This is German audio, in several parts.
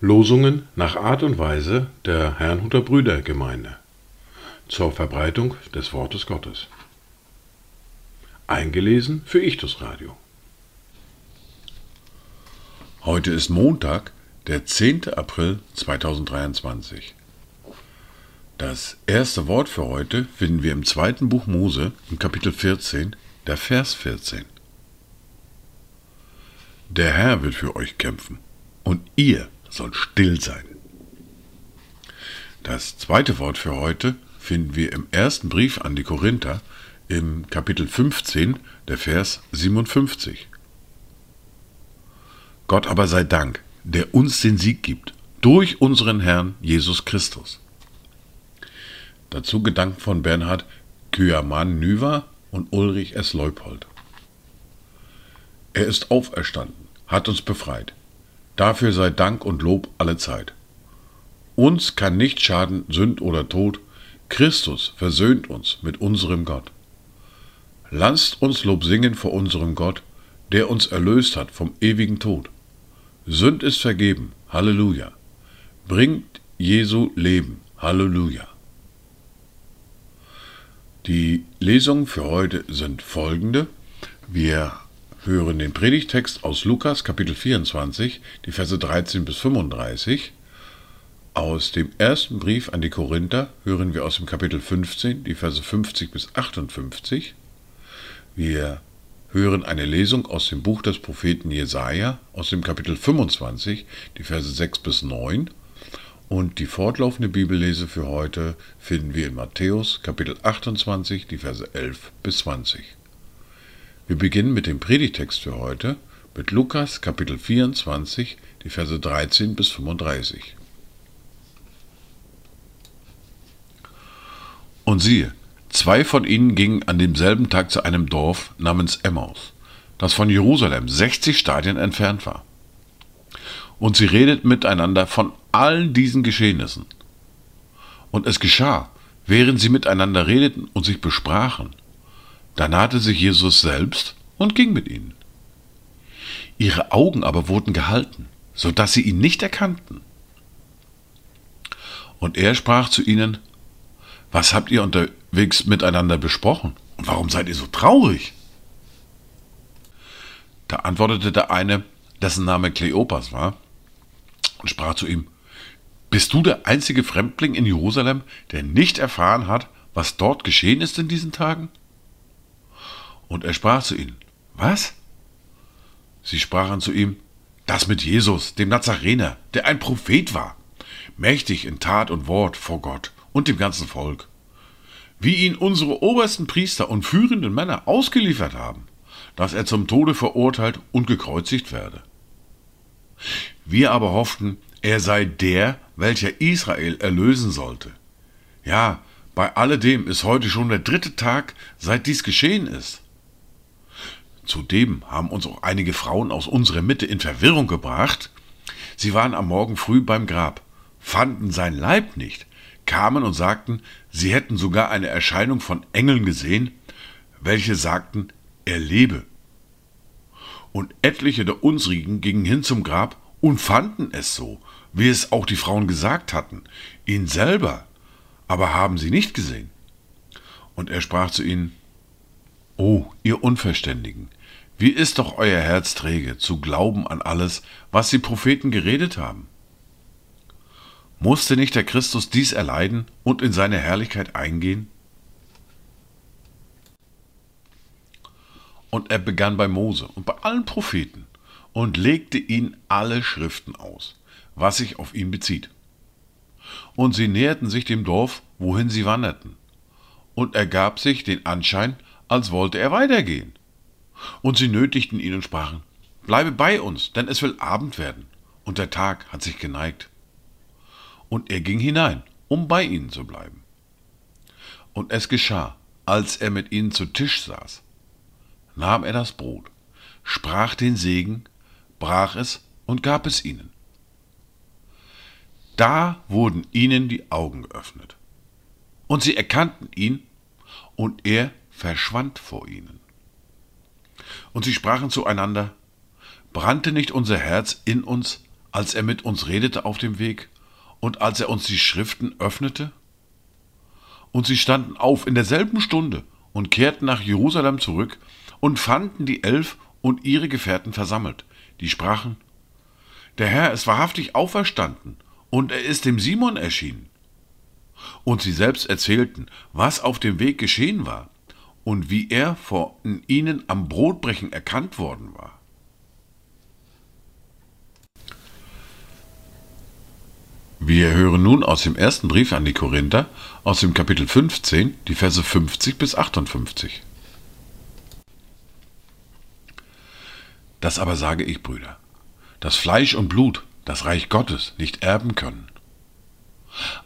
Losungen nach Art und Weise der Herrnhuter Brüdergemeine zur Verbreitung des Wortes Gottes. Eingelesen für Ichthys Radio. Heute ist Montag, der 10. April 2023. Das erste Wort für heute finden wir im zweiten Buch Mose, im Kapitel 14, der Vers 14. Der Herr wird für euch kämpfen und ihr sollt still sein. Das zweite Wort für heute finden wir im ersten Brief an die Korinther, im Kapitel 15, der Vers 57. Gott aber sei Dank, der uns den Sieg gibt, durch unseren Herrn Jesus Christus. Dazu Gedanken von Bernhard Kyaman Nüwa und Ulrich S. Leupold. Er ist auferstanden, hat uns befreit. Dafür sei Dank und Lob alle Zeit. Uns kann nicht schaden, Sünd oder Tod. Christus versöhnt uns mit unserem Gott. Lasst uns Lob singen vor unserem Gott, der uns erlöst hat vom ewigen Tod. Sünd ist vergeben, Halleluja. Bringt Jesu Leben, Halleluja. Die Lesungen für heute sind folgende. Wir hören den Predigttext aus Lukas Kapitel 24, die Verse 13 bis 35. Aus dem ersten Brief an die Korinther hören wir aus dem Kapitel 15, die Verse 50 bis 58. Wir hören eine Lesung aus dem Buch des Propheten Jesaja, aus dem Kapitel 25, die Verse 6 bis 9. Und die fortlaufende Bibellese für heute finden wir in Matthäus, Kapitel 28, die Verse 11 bis 20. Wir beginnen mit dem Predigtext für heute, mit Lukas, Kapitel 24, die Verse 13 bis 35. Und siehe, zwei von ihnen gingen an demselben Tag zu einem Dorf namens Emmaus, das von Jerusalem 60 Stadien entfernt war. Und sie redeten miteinander von allen diesen Geschehnissen. Und es geschah, während sie miteinander redeten und sich besprachen, da nahte sich Jesus selbst und ging mit ihnen. Ihre Augen aber wurden gehalten, so dass sie ihn nicht erkannten. Und er sprach zu ihnen: Was habt ihr unterwegs miteinander besprochen? Und warum seid ihr so traurig? Da antwortete der eine, dessen Name Kleopas war, und sprach zu ihm: Bist du der einzige Fremdling in Jerusalem, der nicht erfahren hat, was dort geschehen ist in diesen Tagen? Und er sprach zu ihnen: Was? Sie sprachen zu ihm: Das mit Jesus, dem Nazarener, der ein Prophet war, mächtig in Tat und Wort vor Gott und dem ganzen Volk, wie ihn unsere obersten Priester und führenden Männer ausgeliefert haben, dass er zum Tode verurteilt und gekreuzigt werde. Wir aber hofften, er sei der, welcher Israel erlösen sollte. Ja, bei alledem ist heute schon der dritte Tag, seit dies geschehen ist. Zudem haben uns auch einige Frauen aus unserer Mitte in Verwirrung gebracht. Sie waren am Morgen früh beim Grab, fanden sein Leib nicht, kamen und sagten, sie hätten sogar eine Erscheinung von Engeln gesehen, welche sagten, er lebe. Und etliche der Unsrigen gingen hin zum Grab und fanden es so, wie es auch die Frauen gesagt hatten, ihn selber, aber haben sie nicht gesehen. Und er sprach zu ihnen: O, ihr Unverständigen, wie ist doch euer Herz träge, zu glauben an alles, was die Propheten geredet haben? Musste nicht der Christus dies erleiden und in seine Herrlichkeit eingehen? Und er begann bei Mose und bei allen Propheten und legte ihnen alle Schriften aus, was sich auf ihn bezieht. Und sie näherten sich dem Dorf, wohin sie wanderten. Und er gab sich den Anschein, als wollte er weitergehen. Und sie nötigten ihn und sprachen: Bleibe bei uns, denn es will Abend werden, und der Tag hat sich geneigt. Und er ging hinein, um bei ihnen zu bleiben. Und es geschah, als er mit ihnen zu Tisch saß, nahm er das Brot, sprach den Segen, brach es und gab es ihnen. Da wurden ihnen die Augen geöffnet, und sie erkannten ihn, und er verschwand vor ihnen. und sie sprachen zueinander: Brannte nicht unser Herz in uns, als er mit uns redete auf dem Weg und als er uns die Schriften öffnete? Und sie standen auf in derselben Stunde und kehrten nach Jerusalem zurück und fanden die 11 und ihre Gefährten versammelt, die sprachen: Der Herr ist wahrhaftig auferstanden, und er ist dem Simon erschienen. Und sie selbst erzählten, was auf dem Weg geschehen war und wie er vor ihnen am Brotbrechen erkannt worden war. Wir hören nun aus dem ersten Brief an die Korinther, aus dem Kapitel 15, die Verse 50 bis 58. Das aber sage ich, Brüder, dass Fleisch und Blut das Reich Gottes nicht erben können.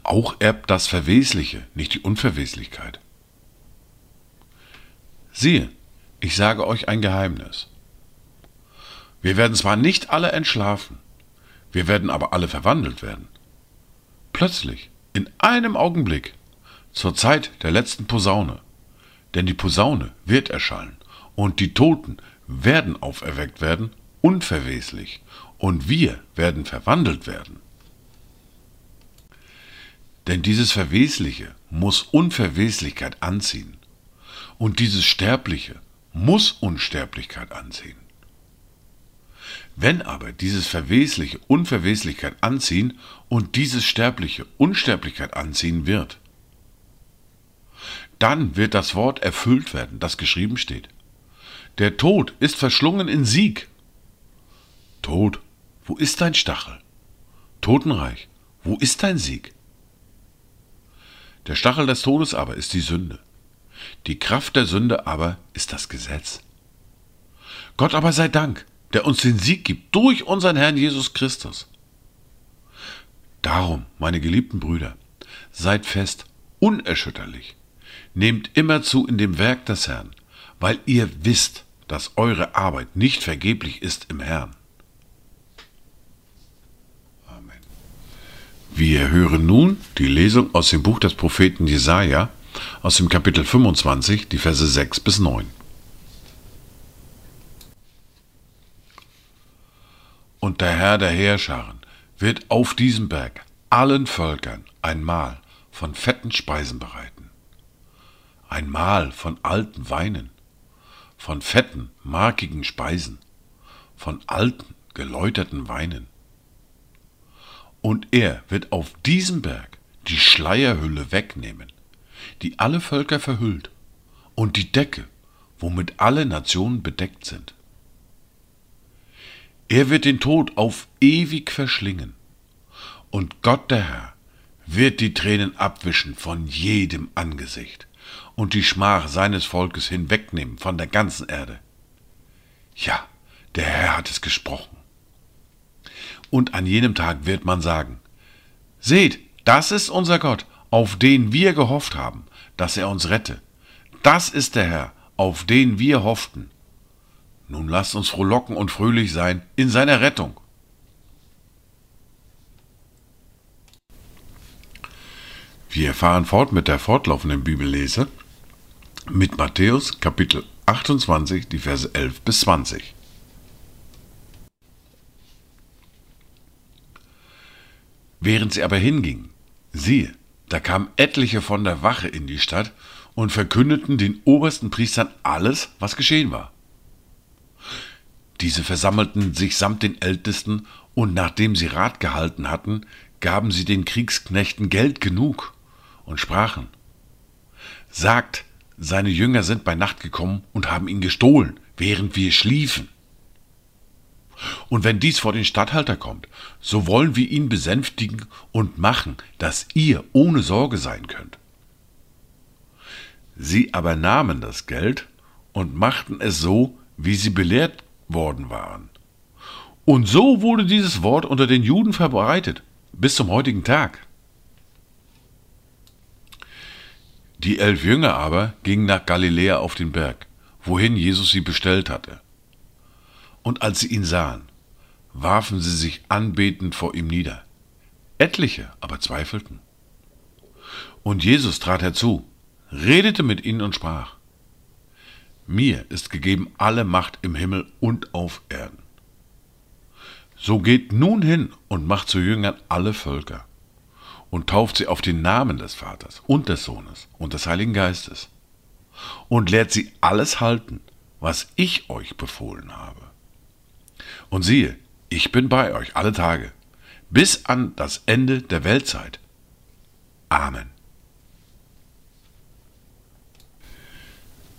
Auch erbt das Verwesliche, nicht die Unverweslichkeit. Siehe, ich sage euch ein Geheimnis. Wir werden zwar nicht alle entschlafen, wir werden aber alle verwandelt werden. Plötzlich, in einem Augenblick, zur Zeit der letzten Posaune. Denn die Posaune wird erschallen und die Toten werden auferweckt werden, unverweslich, und wir werden verwandelt werden. Denn dieses Verwesliche muss Unverweslichkeit anziehen und dieses Sterbliche muss Unsterblichkeit anziehen. Wenn aber dieses Verwesliche Unverweslichkeit anziehen und dieses Sterbliche Unsterblichkeit anziehen wird, dann wird das Wort erfüllt werden, das geschrieben steht: Der Tod ist verschlungen in Sieg. Tod, wo ist dein Stachel? Totenreich, wo ist dein Sieg? Der Stachel des Todes aber ist die Sünde. Die Kraft der Sünde aber ist das Gesetz. Gott aber sei Dank, der uns den Sieg gibt durch unseren Herrn Jesus Christus. Darum, meine geliebten Brüder, seid fest, unerschütterlich. Nehmt immerzu in dem Werk des Herrn, weil ihr wisst, dass eure Arbeit nicht vergeblich ist im Herrn. Amen. Wir hören nun die Lesung aus dem Buch des Propheten Jesaja, aus dem Kapitel 25, die Verse 6 bis 9. Und der Herr der Heerscharen wird auf diesem Berg allen Völkern ein Mahl von fetten Speisen bereiten, ein Mahl von alten Weinen, von fetten, markigen Speisen, von alten, geläuterten Weinen. Und er wird auf diesem Berg die Schleierhülle wegnehmen, die alle Völker verhüllt, und die Decke, womit alle Nationen bedeckt sind. Er wird den Tod auf ewig verschlingen, und Gott der Herr wird die Tränen abwischen von jedem Angesicht und die Schmach seines Volkes hinwegnehmen von der ganzen Erde. Ja, der Herr hat es gesprochen. Und an jenem Tag wird man sagen: Seht, das ist unser Gott, auf den wir gehofft haben, dass er uns rette. Das ist der Herr, auf den wir hofften. Nun lasst uns frohlocken und fröhlich sein in seiner Rettung. Wir fahren fort mit der fortlaufenden Bibellese mit Matthäus Kapitel 28, die Verse 11 bis 20. Während sie aber hingingen, siehe, da kamen etliche von der Wache in die Stadt und verkündeten den obersten Priestern alles, was geschehen war. Diese versammelten sich samt den Ältesten, und nachdem sie Rat gehalten hatten, gaben sie den Kriegsknechten Geld genug und sprachen: Sagt, seine Jünger sind bei Nacht gekommen und haben ihn gestohlen, während wir schliefen. Und wenn dies vor den Statthalter kommt, so wollen wir ihn besänftigen und machen, dass ihr ohne Sorge sein könnt. Sie aber nahmen das Geld und machten es so, wie sie belehrt worden waren. Und so wurde dieses Wort unter den Juden verbreitet, bis zum heutigen Tag. Die 11 Jünger aber gingen nach Galiläa auf den Berg, wohin Jesus sie bestellt hatte. Und als sie ihn sahen, warfen sie sich anbetend vor ihm nieder. Etliche aber zweifelten. Und Jesus trat herzu, redete mit ihnen und sprach: Mir ist gegeben alle Macht im Himmel und auf Erden. So geht nun hin und macht zu Jüngern alle Völker und tauft sie auf den Namen des Vaters und des Sohnes und des Heiligen Geistes und lehrt sie alles halten, was ich euch befohlen habe. Und siehe, ich bin bei euch alle Tage, bis an das Ende der Weltzeit. Amen.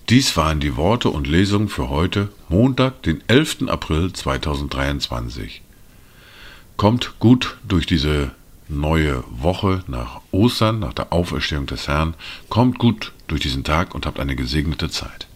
Dies waren die Worte und Lesungen für heute, Montag, den 11. April 2023. Kommt gut durch diese neue Woche nach Ostern, nach der Auferstehung des Herrn. Kommt gut durch diesen Tag und habt eine gesegnete Zeit.